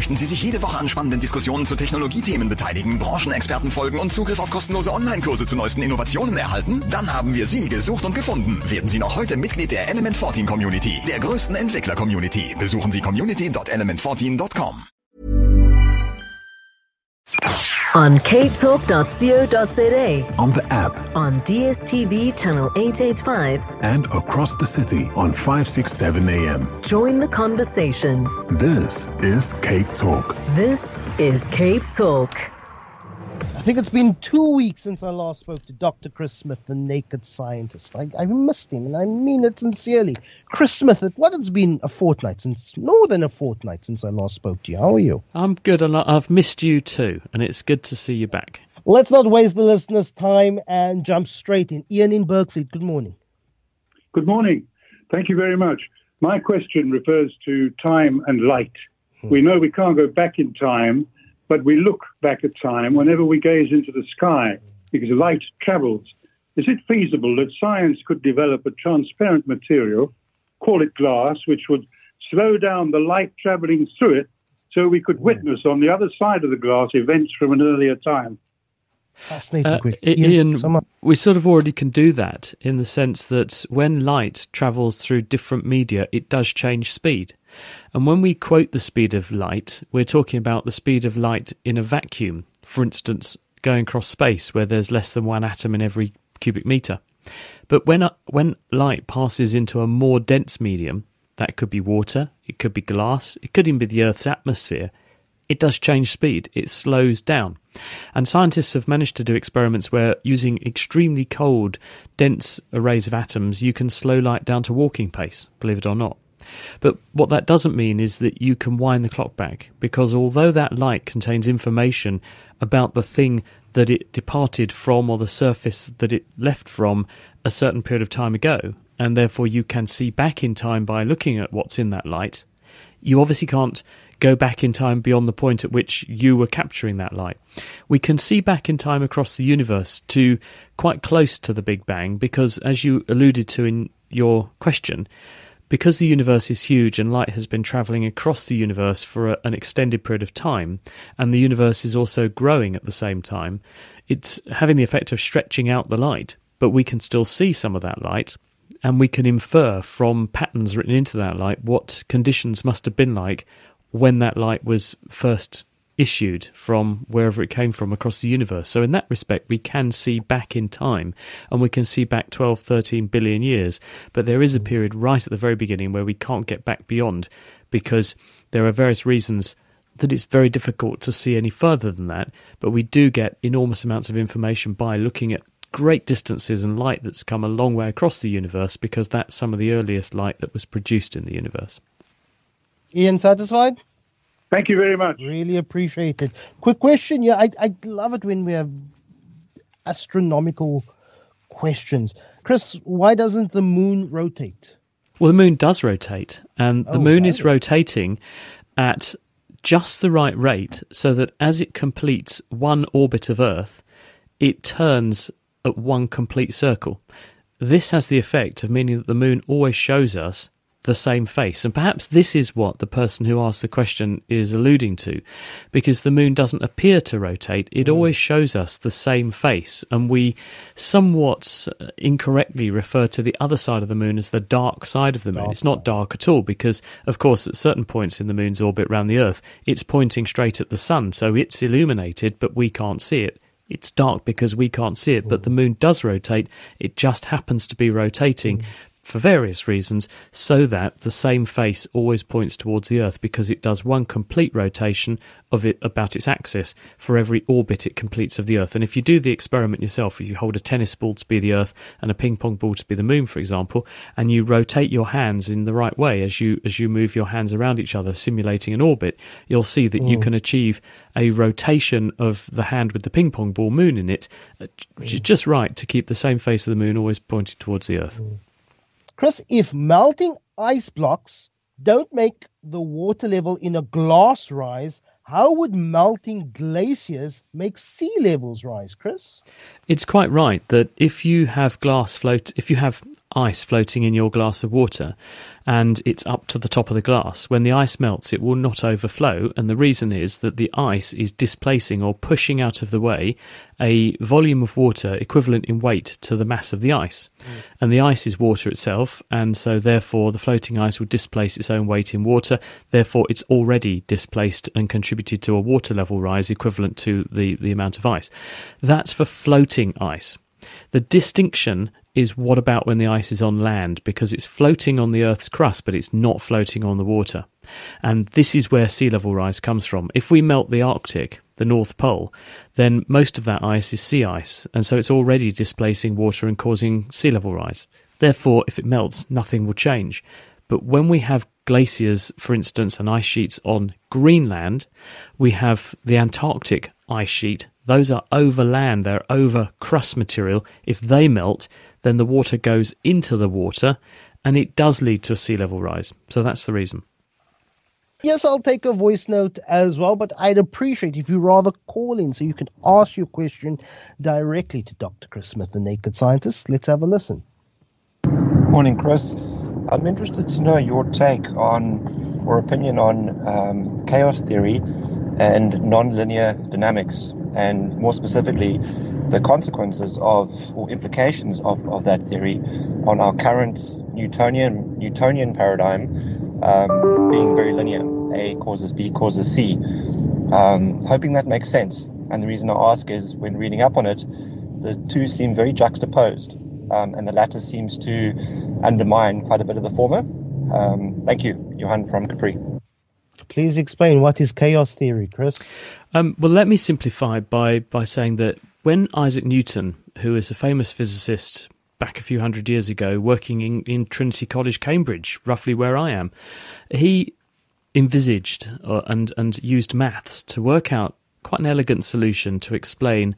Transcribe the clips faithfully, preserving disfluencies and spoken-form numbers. möchten Sie sich jede Woche an spannenden Diskussionen zu Technologiethemen beteiligen, Branchenexperten folgen und Zugriff auf kostenlose Online-Kurse zu neuesten Innovationen erhalten? Dann haben wir Sie gesucht und gefunden. Werden Sie noch heute Mitglied der Element fourteen Community, der größten Entwickler-Community. Besuchen Sie community dot element fourteen dot com. On cape talk dot co dot za. On the app. On D S T V channel eight eighty-five. And across the city on five sixty-seven A M. Join the conversation. This is Cape Talk. This is Cape Talk. I think it's been two weeks since I last spoke to Doctor Chris Smith, the Naked Scientist. I, I missed him, and I mean it sincerely. Chris Smith, it, what it's been a fortnight since, more than a fortnight since I last spoke to you. How are you? I'm good, and I've missed you too, and it's good to see you back. Let's not waste the listeners' time and jump straight in. Ian in Berkfleet, good morning. Good morning. Thank you very much. My question refers to time and light. Hmm. We know we can't go back in time, but we look back at time whenever we gaze into the sky because light travels. Is it feasible that science could develop a transparent material, call it glass, which would slow down the light traveling through it so we could witness on the other side of the glass events from an earlier time? Fascinating. Uh, Ian, Ian we sort of already can do that in the sense that when light travels through different media, it does change speed. And when we quote the speed of light, we're talking about the speed of light in a vacuum, for instance, going across space where there's less than one atom in every cubic meter. But when, uh, when light passes into a more dense medium, that could be water, it could be glass, it could even be the Earth's atmosphere, it does change speed, it slows down. And scientists have managed to do experiments where, using extremely cold, dense arrays of atoms, you can slow light down to walking pace, believe it or not. But what that doesn't mean is that you can wind the clock back, because although that light contains information about the thing that it departed from or the surface that it left from a certain period of time ago, and therefore you can see back in time by looking at what's in that light, you obviously can't go back in time beyond the point at which you were capturing that light. We can see back in time across the universe to quite close to the Big Bang because, as you alluded to in your question, because the universe is huge and light has been travelling across the universe for a, an extended period of time, and the universe is also growing at the same time, it's having the effect of stretching out the light. But we can still see some of that light, and we can infer from patterns written into that light what conditions must have been like when that light was first issued from wherever it came from across the universe. So in that respect, we can see back in time, and we can see back twelve, thirteen billion years. But there is a period right at the very beginning where we can't get back beyond, because there are various reasons that it's very difficult to see any further than that. But we do get enormous amounts of information by looking at great distances and light that's come a long way across the universe, because that's some of the earliest light that was produced in the universe. Ian, satisfied? Thank you very much. Really appreciate it. Quick question. Yeah, I, I love it when we have astronomical questions. Chris, why doesn't the moon rotate? Well, the moon does rotate, and the oh, moon is rotating at just the right rate so that as it completes one orbit of Earth, it turns at one complete circle. This has the effect of meaning that the moon always shows us the same face. And perhaps this is what the person who asked the question is alluding to, because the moon doesn't appear to rotate. It mm. always shows us the same face. And we somewhat incorrectly refer to the other side of the moon as the dark side of the moon. Dark. It's not dark at all, because, of course, at certain points in the moon's orbit around the Earth, it's pointing straight at the sun. So it's illuminated, but we can't see it. It's dark because we can't see it, mm. but the moon does rotate. It just happens to be rotating mm. for various reasons, so that the same face always points towards the Earth, because it does one complete rotation of it about its axis for every orbit it completes of the Earth. And if you do the experiment yourself, if you hold a tennis ball to be the Earth and a ping pong ball to be the moon, for example, and you rotate your hands in the right way as you as you move your hands around each other, simulating an orbit, you'll see that mm. you can achieve a rotation of the hand with the ping pong ball moon in it, which is just right to keep the same face of the moon always pointed towards the Earth. Mm. Chris, if melting ice blocks don't make the water level in a glass rise, how would melting glaciers make sea levels rise, Chris? It's quite right that if you have glass float, if you have ice floating in your glass of water, and it's up to the top of the glass. When the ice melts, it will not overflow, and the reason is that the ice is displacing or pushing out of the way a volume of water equivalent in weight to the mass of the ice. Mm. And the ice is water itself, and so therefore the floating ice will displace its own weight in water. Therefore, it's already displaced and contributed to a water level rise equivalent to the, the amount of ice. That's for floating ice. The distinction is what about when the ice is on land, because it's floating on the Earth's crust, but it's not floating on the water. And this is where sea level rise comes from. If we melt the Arctic, the North Pole, then most of that ice is sea ice, and so it's already displacing water and causing sea level rise. Therefore, if it melts, nothing will change. But when we have glaciers, for instance, and ice sheets on Greenland, we have the Antarctic ice sheet. Those are over land, they're over crust material. If they melt, then the water goes into the water, and it does lead to a sea level rise. So that's the reason. Yes, I'll take a voice note as well, but I'd appreciate if you rather call in so you can ask your question directly to Doctor Chris Smith, the Naked Scientist. Let's have a listen. Morning, Chris. I'm interested to know your take on, or opinion on, um, chaos theory and nonlinear dynamics, and more specifically, the consequences of, or implications of, of that theory on our current Newtonian Newtonian paradigm, um, being very linear. A causes B causes C. Um, hoping that makes sense. And the reason I ask is, when reading up on it, the two seem very juxtaposed, um, and the latter seems to undermine quite a bit of the former. Um, thank you, Johan from Capri. Please explain, what is chaos theory, Chris? Um, well, let me simplify by, by saying that when Isaac Newton, who is a famous physicist back a few hundred years ago, working in, in Trinity College, Cambridge, roughly where I am, he envisaged uh, and, and used maths to work out quite an elegant solution to explain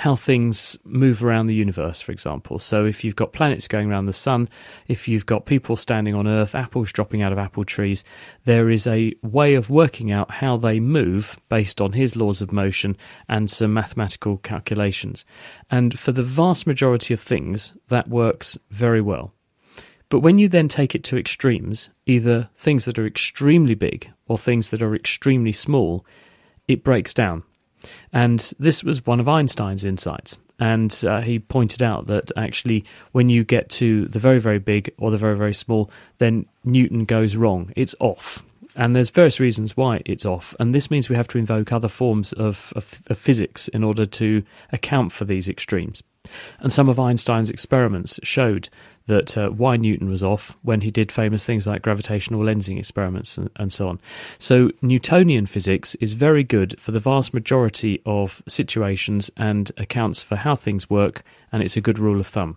how things move around the universe, for example. So if you've got planets going around the sun, if you've got people standing on Earth, apples dropping out of apple trees, there is a way of working out how they move based on his laws of motion and some mathematical calculations. And for the vast majority of things, that works very well. But when you then take it to extremes, either things that are extremely big or things that are extremely small, it breaks down. And this was one of Einstein's insights, and uh, he pointed out that actually when you get to the very, very big or the very, very small, then Newton goes wrong. It's off, and there's various reasons why it's off, and this means we have to invoke other forms of, of, of physics in order to account for these extremes. And some of Einstein's experiments showed that uh, why Newton was off when he did famous things like gravitational lensing experiments and, and so on. So Newtonian physics is very good for the vast majority of situations and accounts for how things work, and it's a good rule of thumb.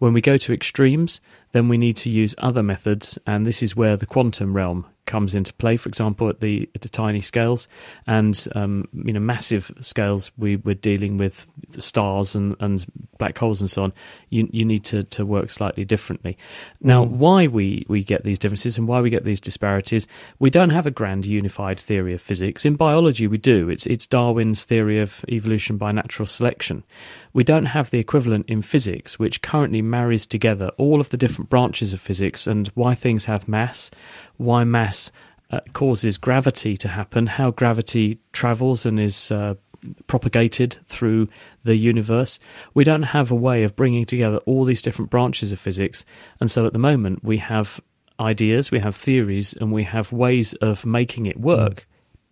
When we go to extremes, then we need to use other methods, and this is where the quantum realm comes into play, for example, at the, at the tiny scales, and um, you know, massive scales, we were dealing with stars and, and black holes and so on. You, you need to, to work slightly differently. Now, mm. why we, we get these differences and why we get these disparities, we don't have a grand unified theory of physics. In biology, we do. It's, it's Darwin's theory of evolution by natural selection. We don't have the equivalent in physics, which currently marries together all of the different branches of physics and why things have mass, why mass uh, causes gravity to happen, how gravity travels and is uh, propagated through the universe. We don't have a way of bringing together all these different branches of physics, and so at the moment we have ideas, we have theories, and we have ways of making it work,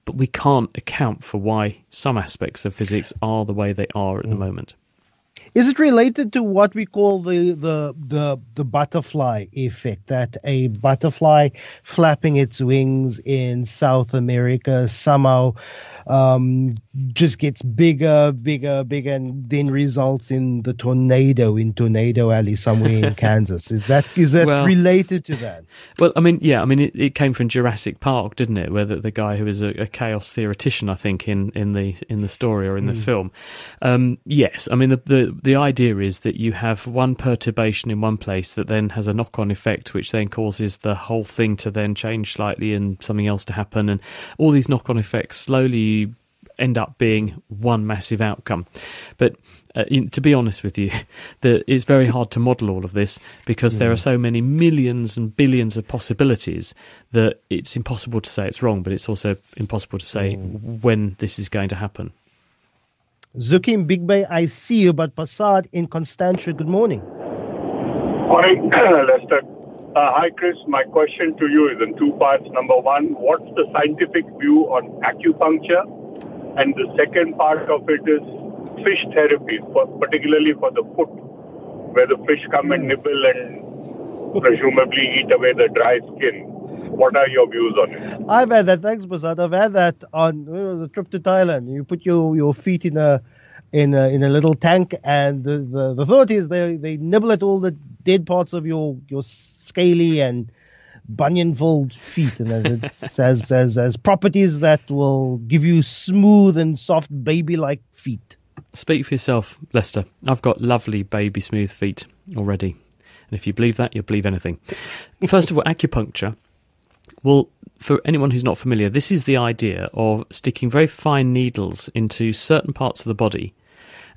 but we can't account for why some aspects of physics are the way they are at the moment. Is it related to what we call the, the the the butterfly effect, that a butterfly flapping its wings in South America somehow um, just gets bigger, bigger, bigger, and then results in the tornado in Tornado Alley somewhere in Kansas? Is that is that well, related to that? Well, I mean, yeah, I mean, it, it came from Jurassic Park, didn't it? Where the, the guy who is a, a chaos theoretician, I think, in, in the in the story or in the mm. film. Um, yes, I mean the the The idea is that you have one perturbation in one place that then has a knock-on effect, which then causes the whole thing to then change slightly and something else to happen. And all these knock-on effects slowly end up being one massive outcome. But uh, in, to be honest with you, the, it's very hard to model all of this because yeah. there are so many millions and billions of possibilities that it's impossible to say it's wrong, but it's also impossible to say mm. when this is going to happen. Zuki in Big Bay, I see you, but Passad in Constantia, good morning. Morning, Lester. Uh, hi, Chris. My question to you is in two parts. Number one, what's the scientific view on acupuncture? And the second part of it is fish therapy, for, particularly for the foot, where the fish come and nibble and presumably eat away the dry skin. What are your views on it? I've had that. Thanks, Basad. I've had that on uh, the trip to Thailand. You put your, your feet in a in a, in a little tank, and the, the, the thought is they, they nibble at all the dead parts of your, your scaly and bunionful feet, and it has, has, has properties that will give you smooth and soft baby-like feet. Speak for yourself, Lester. I've got lovely baby smooth feet already. And if you believe that, you'll believe anything. First of all, acupuncture. Well, for anyone who's not familiar, this is the idea of sticking very fine needles into certain parts of the body,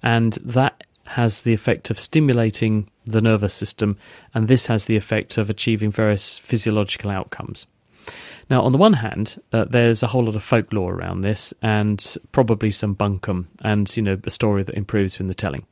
and that has the effect of stimulating the nervous system, and this has the effect of achieving various physiological outcomes. Now, on the one hand, uh, there's a whole lot of folklore around this, and probably some bunkum, and you know, a story that improves from the telling.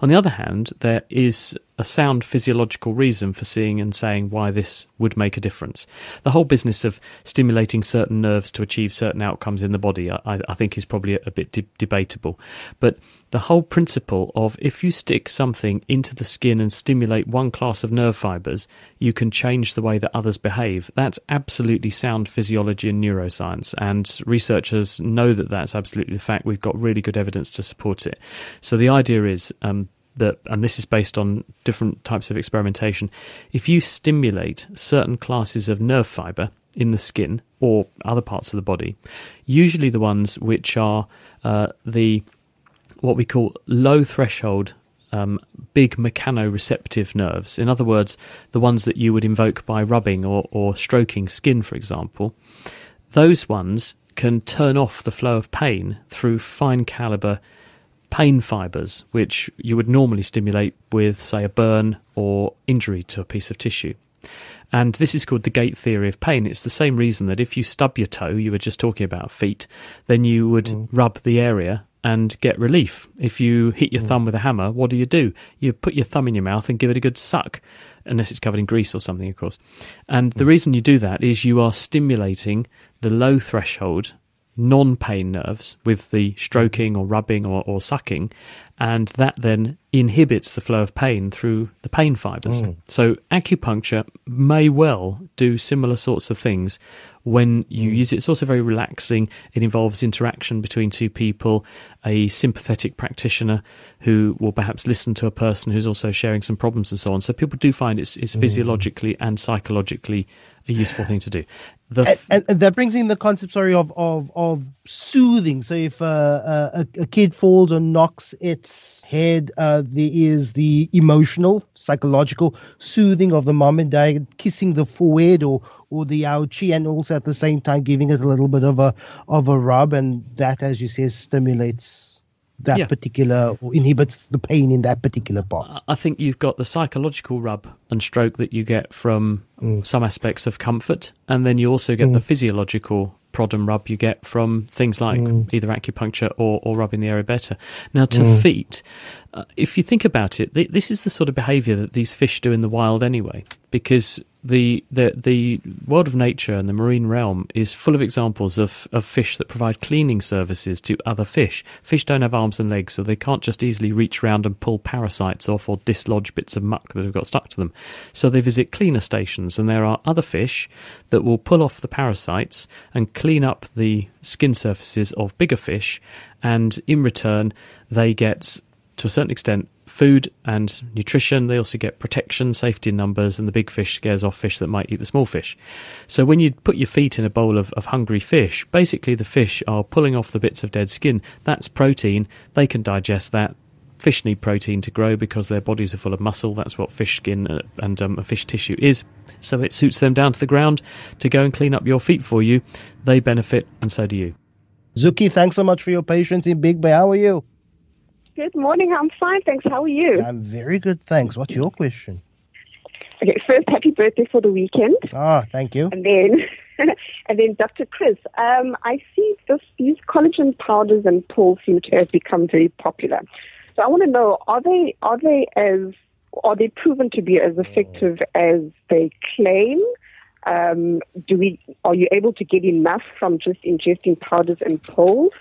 On the other hand, there is a sound physiological reason for seeing and saying why this would make a difference. The whole business of stimulating certain nerves to achieve certain outcomes in the body, I, I think, is probably a bit de- debatable. But the whole principle of if you stick something into the skin and stimulate one class of nerve fibres, you can change the way that others behave. That's absolutely sound physiology and neuroscience, and researchers know that that's absolutely the fact. We've got really good evidence to support it. So the idea is um, that, and this is based on different types of experimentation, if you stimulate certain classes of nerve fibre in the skin or other parts of the body, usually the ones which are uh, the... what we call low-threshold, um, big mechanoreceptive nerves. In other words, the ones that you would invoke by rubbing or, or stroking skin, for example, those ones can turn off the flow of pain through fine-caliber pain fibres, which you would normally stimulate with, say, a burn or injury to a piece of tissue. And this is called the gate theory of pain. It's the same reason that if you stub your toe, you were just talking about feet, then you would mm. rub the area and get relief. If you hit your mm. thumb with a hammer, what do you do? You put your thumb in your mouth and give it a good suck, unless it's covered in grease or something, of course. And mm. the reason you do that is you are stimulating the low threshold, non-pain nerves with the stroking or rubbing or, or sucking, and that then inhibits the flow of pain through the pain fibres. Mm. So acupuncture may well do similar sorts of things when you mm. use it. It's also very relaxing. It involves interaction between two people, a sympathetic practitioner who will perhaps listen to a person who's also sharing some problems and so on. So people do find it's, it's mm. physiologically and psychologically a useful thing to do. The f- and, and that brings in the concept, sorry, of, of, of soothing. So if uh, a, a kid falls or knocks its head, uh, there is the emotional, psychological soothing of the mom and dad, kissing the forehead or or the ouchie, and also at the same time giving it a little bit of a of a rub, and that, as you say, stimulates that yeah. particular, or inhibits the pain in that particular part. I think you've got the psychological rub and stroke that you get from mm. some aspects of comfort, and then you also get mm. the physiological prod and rub you get from things like mm. either acupuncture or, or rubbing the area better. Now, to mm. feet, uh, if you think about it, th- this is the sort of behaviour that these fish do in the wild anyway, because the, the the world of nature and the marine realm is full of examples of, of fish that provide cleaning services to other fish. Fish don't have arms and legs, so they can't just easily reach round and pull parasites off or dislodge bits of muck that have got stuck to them. So they visit cleaner stations, and there are other fish that will pull off the parasites and clean up the skin surfaces of bigger fish, and in return they get, to a certain extent, food and nutrition. They also get protection, safety in numbers, and the big fish scares off fish that might eat the small fish. So when you put your feet in a bowl of, of hungry fish, basically the fish are pulling off the bits of dead skin. That's protein. They can digest that. Fish need protein to grow because their bodies are full of muscle. That's what fish skin and um, fish tissue is. So it suits them down to the ground to go and clean up your feet for you. They benefit, and so do you. Zuki, thanks so much for your patience in Big Bay. How are you? Good morning. I'm fine, thanks. How are you? I'm very good, thanks. What's your question? Okay, first, happy birthday for the weekend. Ah, thank you. And then, and then, Doctor Chris, um, I see this, these collagen powders and pills seem to have become very popular. So I want to know: are they are they as are they proven to be as effective as they claim? Um, do we are you able to get enough from just ingesting powders and pills,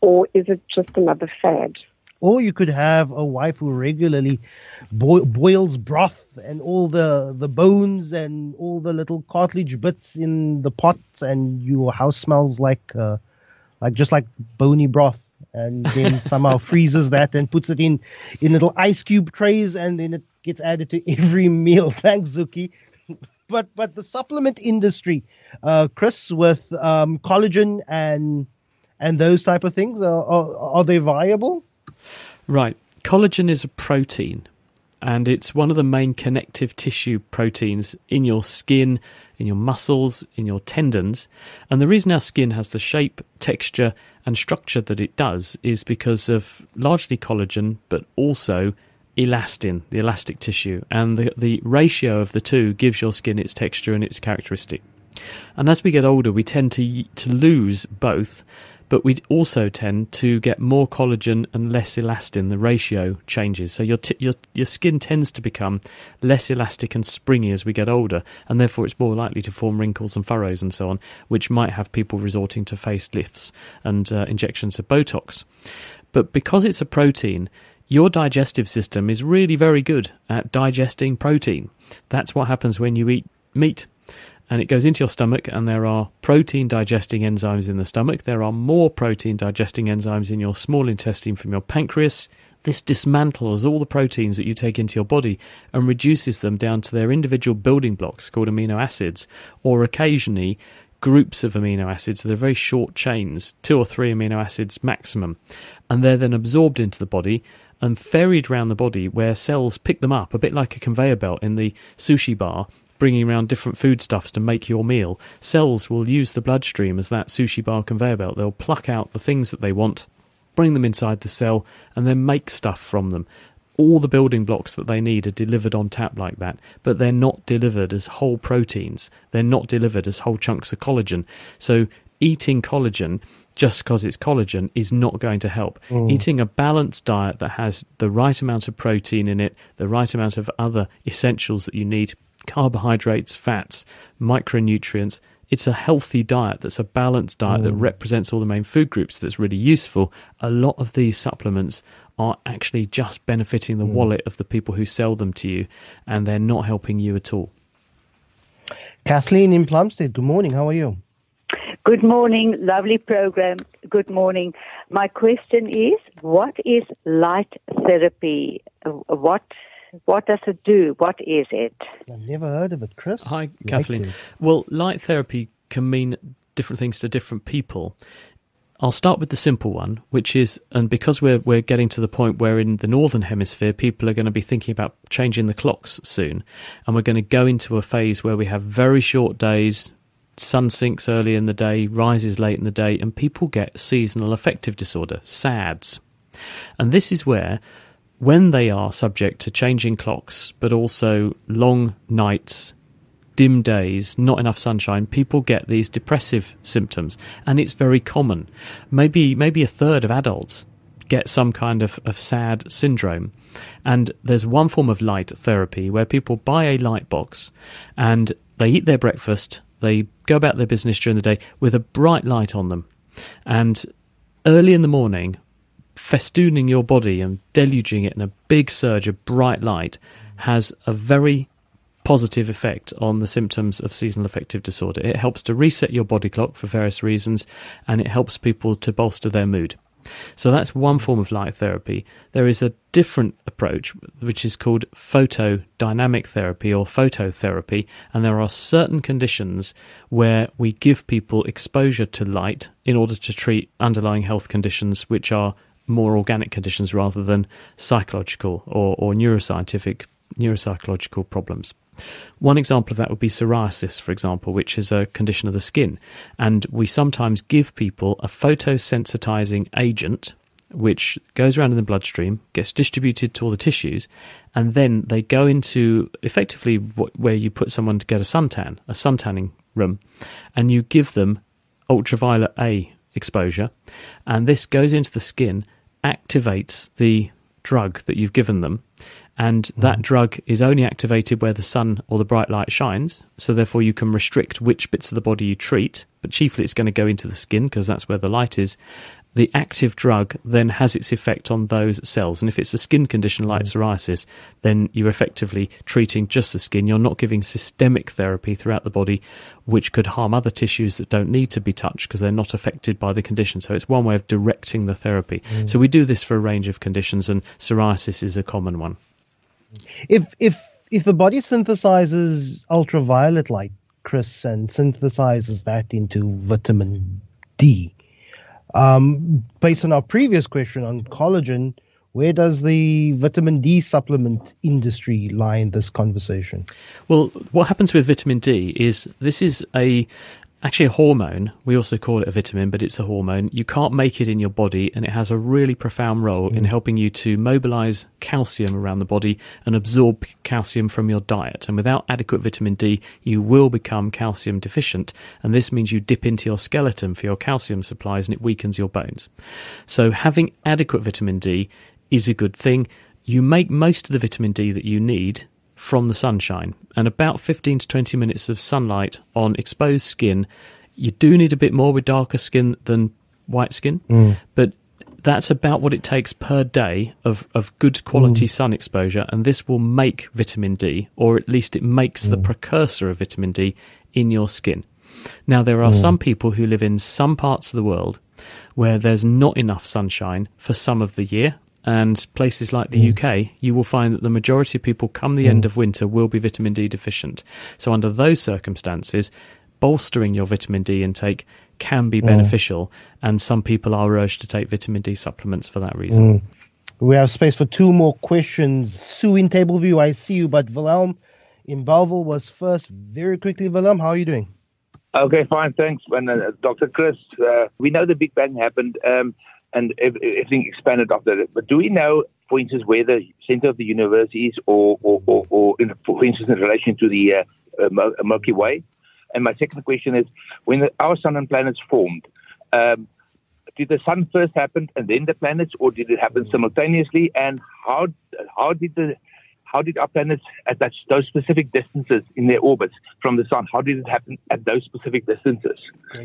or is it just another fad? Or you could have a wife who regularly bo- boils broth and all the, the bones and all the little cartilage bits in the pot, and your house smells like uh, like just like bony broth, and then somehow freezes that and puts it in, in little ice cube trays, and then it gets added to every meal. Thanks, Zuki. But but the supplement industry, uh, Chris, with um, collagen and and those type of things, are are, are they viable? Right. Collagen is a protein, and it's one of the main connective tissue proteins in your skin, in your muscles, in your tendons. And the reason our skin has the shape, texture, and structure that it does is because of largely collagen, but also elastin, the elastic tissue. And the, the ratio of the two gives your skin its texture and its characteristic. And as we get older, we tend to to lose both. But we also tend to get more collagen and less elastin. The ratio changes. So your t- your your skin tends to become less elastic and springy as we get older, and therefore it's more likely to form wrinkles and furrows and so on, which might have people resorting to facelifts and uh, injections of Botox. But because it's a protein, your digestive system is really very good at digesting protein. That's what happens when you eat meat. And it goes into your stomach, and there are protein digesting enzymes in the stomach. There are more protein digesting enzymes in your small intestine from your pancreas. This dismantles all the proteins that you take into your body and reduces them down to their individual building blocks called amino acids, or occasionally groups of amino acids. They're very short chains, two or three amino acids maximum. And they're then absorbed into the body and ferried around the body where cells pick them up, a bit like a conveyor belt in the sushi bar, bringing around different foodstuffs to make your meal. Cells will use the bloodstream as that sushi bar conveyor belt. They'll pluck out the things that they want, bring them inside the cell, and then make stuff from them. All the building blocks that they need are delivered on tap like that, but they're not delivered as whole proteins. They're not delivered as whole chunks of collagen. So eating collagen, just because it's collagen, is not going to help. Mm. Eating a balanced diet that has the right amount of protein in it, the right amount of other essentials that you need, carbohydrates, fats, micronutrients. It's a healthy diet that's a balanced diet mm. that represents all the main food groups that's really useful. A lot of these supplements are actually just benefiting the mm. wallet of the people who sell them to you, and they're not helping you at all. Kathleen in Plumstead, good morning. How are you? Good morning. Lovely program. Good morning. My question is, what is light therapy? What What does it do? What is it? I've never heard of it, Chris. Hi, Kathleen. Well, light therapy can mean different things to different people. I'll start with the simple one, which is, and because we're we're getting to the point where in the Northern Hemisphere, people are going to be thinking about changing the clocks soon, and we're going to go into a phase where we have very short days, sun sinks early in the day, rises late in the day, and people get seasonal affective disorder, S A D S. And this is where, when they are subject to changing clocks, but also long nights, dim days, not enough sunshine, people get these depressive symptoms, and it's very common. Maybe maybe a third of adults get some kind of, of S A D syndrome. And there's one form of light therapy where people buy a light box and they eat their breakfast, they go about their business during the day with a bright light on them. And early in the morning, festooning your body and deluging it in a big surge of bright light has a very positive effect on the symptoms of seasonal affective disorder. It helps to reset your body clock for various reasons, and it helps people to bolster their mood. So that's one form of light therapy. There is a different approach, which is called photodynamic therapy or phototherapy, and there are certain conditions where we give people exposure to light in order to treat underlying health conditions, which are more organic conditions rather than psychological or, or neuroscientific, neuropsychological problems. One example of that would be psoriasis, for example, which is a condition of the skin. And we sometimes give people a photosensitizing agent, which goes around in the bloodstream, gets distributed to all the tissues, and then they go into effectively wh- where you put someone to get a suntan, a suntanning room, and you give them ultraviolet A exposure, and this goes into the skin, activates the drug that you've given them, and that mm. drug is only activated where the sun or the bright light shines, so therefore you can restrict which bits of the body you treat, but chiefly it's going to go into the skin because that's where the light is. The active drug then has its effect on those cells. And if it's a skin condition like mm. psoriasis, then you're effectively treating just the skin. You're not giving systemic therapy throughout the body, which could harm other tissues that don't need to be touched because they're not affected by the condition. So it's one way of directing the therapy. Mm. So we do this for a range of conditions, and psoriasis is a common one. If if if the body synthesizes ultraviolet light, Chris, and synthesizes that into vitamin D, Um, based on our previous question on collagen, where does the vitamin D supplement industry lie in this conversation? Well, what happens with vitamin D is this is a actually a hormone. We also call it a vitamin, but it's a hormone. You can't make it in your body, and it has a really profound role mm. in helping you to mobilize calcium around the body and absorb calcium from your diet. And without adequate vitamin D, you will become calcium deficient, and this means you dip into your skeleton for your calcium supplies, and it weakens your bones. So having adequate vitamin D is a good thing. You make most of the vitamin D that you need from the sunshine, and about fifteen to twenty minutes of sunlight on exposed skin. You do need a bit more with darker skin than white skin, mm. but that's about what it takes per day of, of good quality mm. sun exposure, and this will make vitamin D, or at least it makes mm. the precursor of vitamin D in your skin. Now, there are mm. some people who live in some parts of the world where there's not enough sunshine for some of the year, and places like the mm. U K, you will find that the majority of people come the mm. end of winter will be vitamin D deficient. So under those circumstances, bolstering your vitamin D intake can be mm. beneficial, and some people are urged to take vitamin D supplements for that reason. Mm. We have space for two more questions. Sue in Tableview, I see you, but Willem in Bellville was first. Very quickly, Willem, how are you doing? Okay, fine, thanks. And, uh, Doctor Chris, uh, we know the Big Bang happened, um, and everything expanded after that. But do we know, for instance, where the center of the universe is, or, or, or, or in, for instance, in relation to the uh, uh, Milky Way? And my second question is, when the, our sun and planets formed, um, did the sun first happen and then the planets, or did it happen simultaneously? And how how did the how did our planets at that, those specific distances in their orbits from the sun, how did it happen at those specific distances?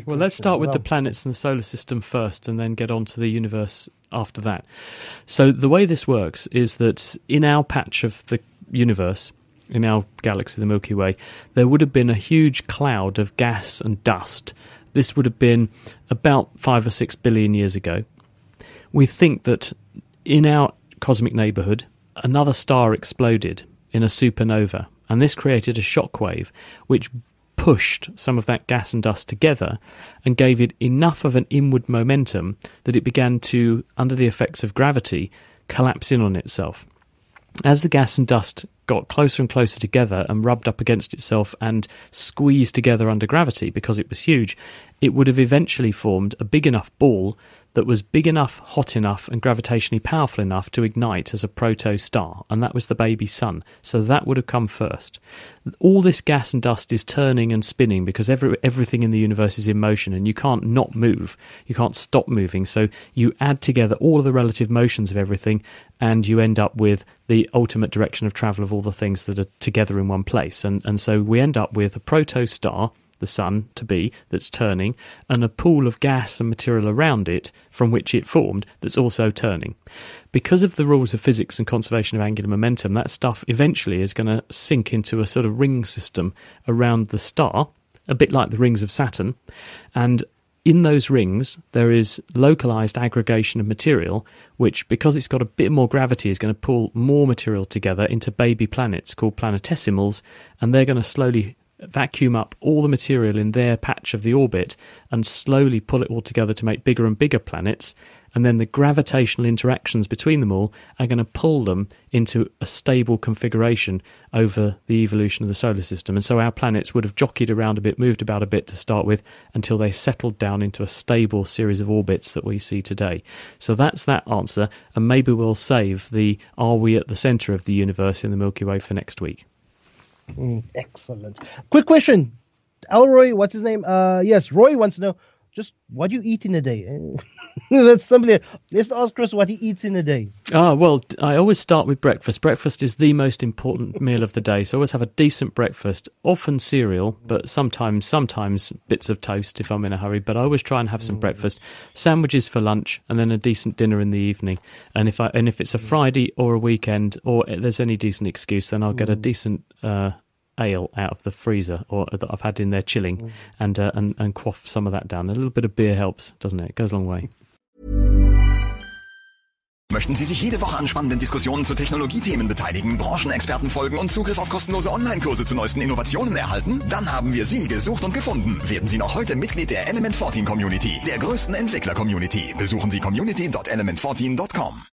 Well, let's start with the planets and the solar system first, and then get on to the universe after that. So the way this works is that in our patch of the universe, in our galaxy, the Milky Way, there would have been a huge cloud of gas and dust. This would have been about five or six billion years ago. We think that in our cosmic neighbourhood, another star exploded in a supernova, and this created a shockwave which pushed some of that gas and dust together and gave it enough of an inward momentum that it began to, under the effects of gravity, collapse in on itself. As the gas and dust got closer and closer together and rubbed up against itself and squeezed together under gravity because it was huge, it would have eventually formed a big enough ball that was big enough, hot enough, and gravitationally powerful enough to ignite as a proto-star, and that was the baby sun. So that would have come first. All this gas and dust is turning and spinning because every, everything in the universe is in motion, and you can't not move. You can't stop moving. So you add together all of the relative motions of everything, and you end up with the ultimate direction of travel of all the things that are together in one place. And, and so we end up with a proto-star, the sun to be, that's turning, and a pool of gas and material around it from which it formed that's also turning. Because of the rules of physics and conservation of angular momentum, that stuff eventually is going to sink into a sort of ring system around the star, a bit like the rings of Saturn, and in those rings, there is localized aggregation of material, which, because it's got a bit more gravity, is going to pull more material together into baby planets called planetesimals, and they're going to slowly vacuum up all the material in their patch of the orbit and slowly pull it all together to make bigger and bigger planets. And then the gravitational interactions between them all are going to pull them into a stable configuration over the evolution of the solar system. And so our planets would have jockeyed around a bit, moved about a bit to start with, until they settled down into a stable series of orbits that we see today. So that's that answer. And maybe we'll save the "Are we at the centre of the universe in the Milky Way" for next week. Mm, excellent. Quick question. Elroy, what's his name? Uh, yes, Roy wants to know, just what do you eat in a day? That's somebody. Let's ask Chris what he eats in a day. Ah, well, I always start with breakfast. Breakfast is the most important meal of the day. So I always have a decent breakfast, often cereal, but sometimes sometimes bits of toast if I'm in a hurry. But I always try and have some mm. breakfast, sandwiches for lunch, and then a decent dinner in the evening. And if I and if it's a Friday or a weekend or there's any decent excuse, then I'll get a decent uh, ale out of the freezer or that I've had in there chilling, mm. and, uh, and and quaff some of that down. A little bit of beer helps, doesn't it? It goes a long way. Möchten Sie sich jede Woche an spannenden Diskussionen zu Technologiethemen beteiligen, Branchenexperten folgen und Zugriff auf kostenlose Online-Kurse zu neuesten Innovationen erhalten? Dann haben wir Sie gesucht und gefunden. Werden Sie noch heute Mitglied der Element fourteen Community, der größten Entwickler-Community. Besuchen Sie community dot element fourteen dot com.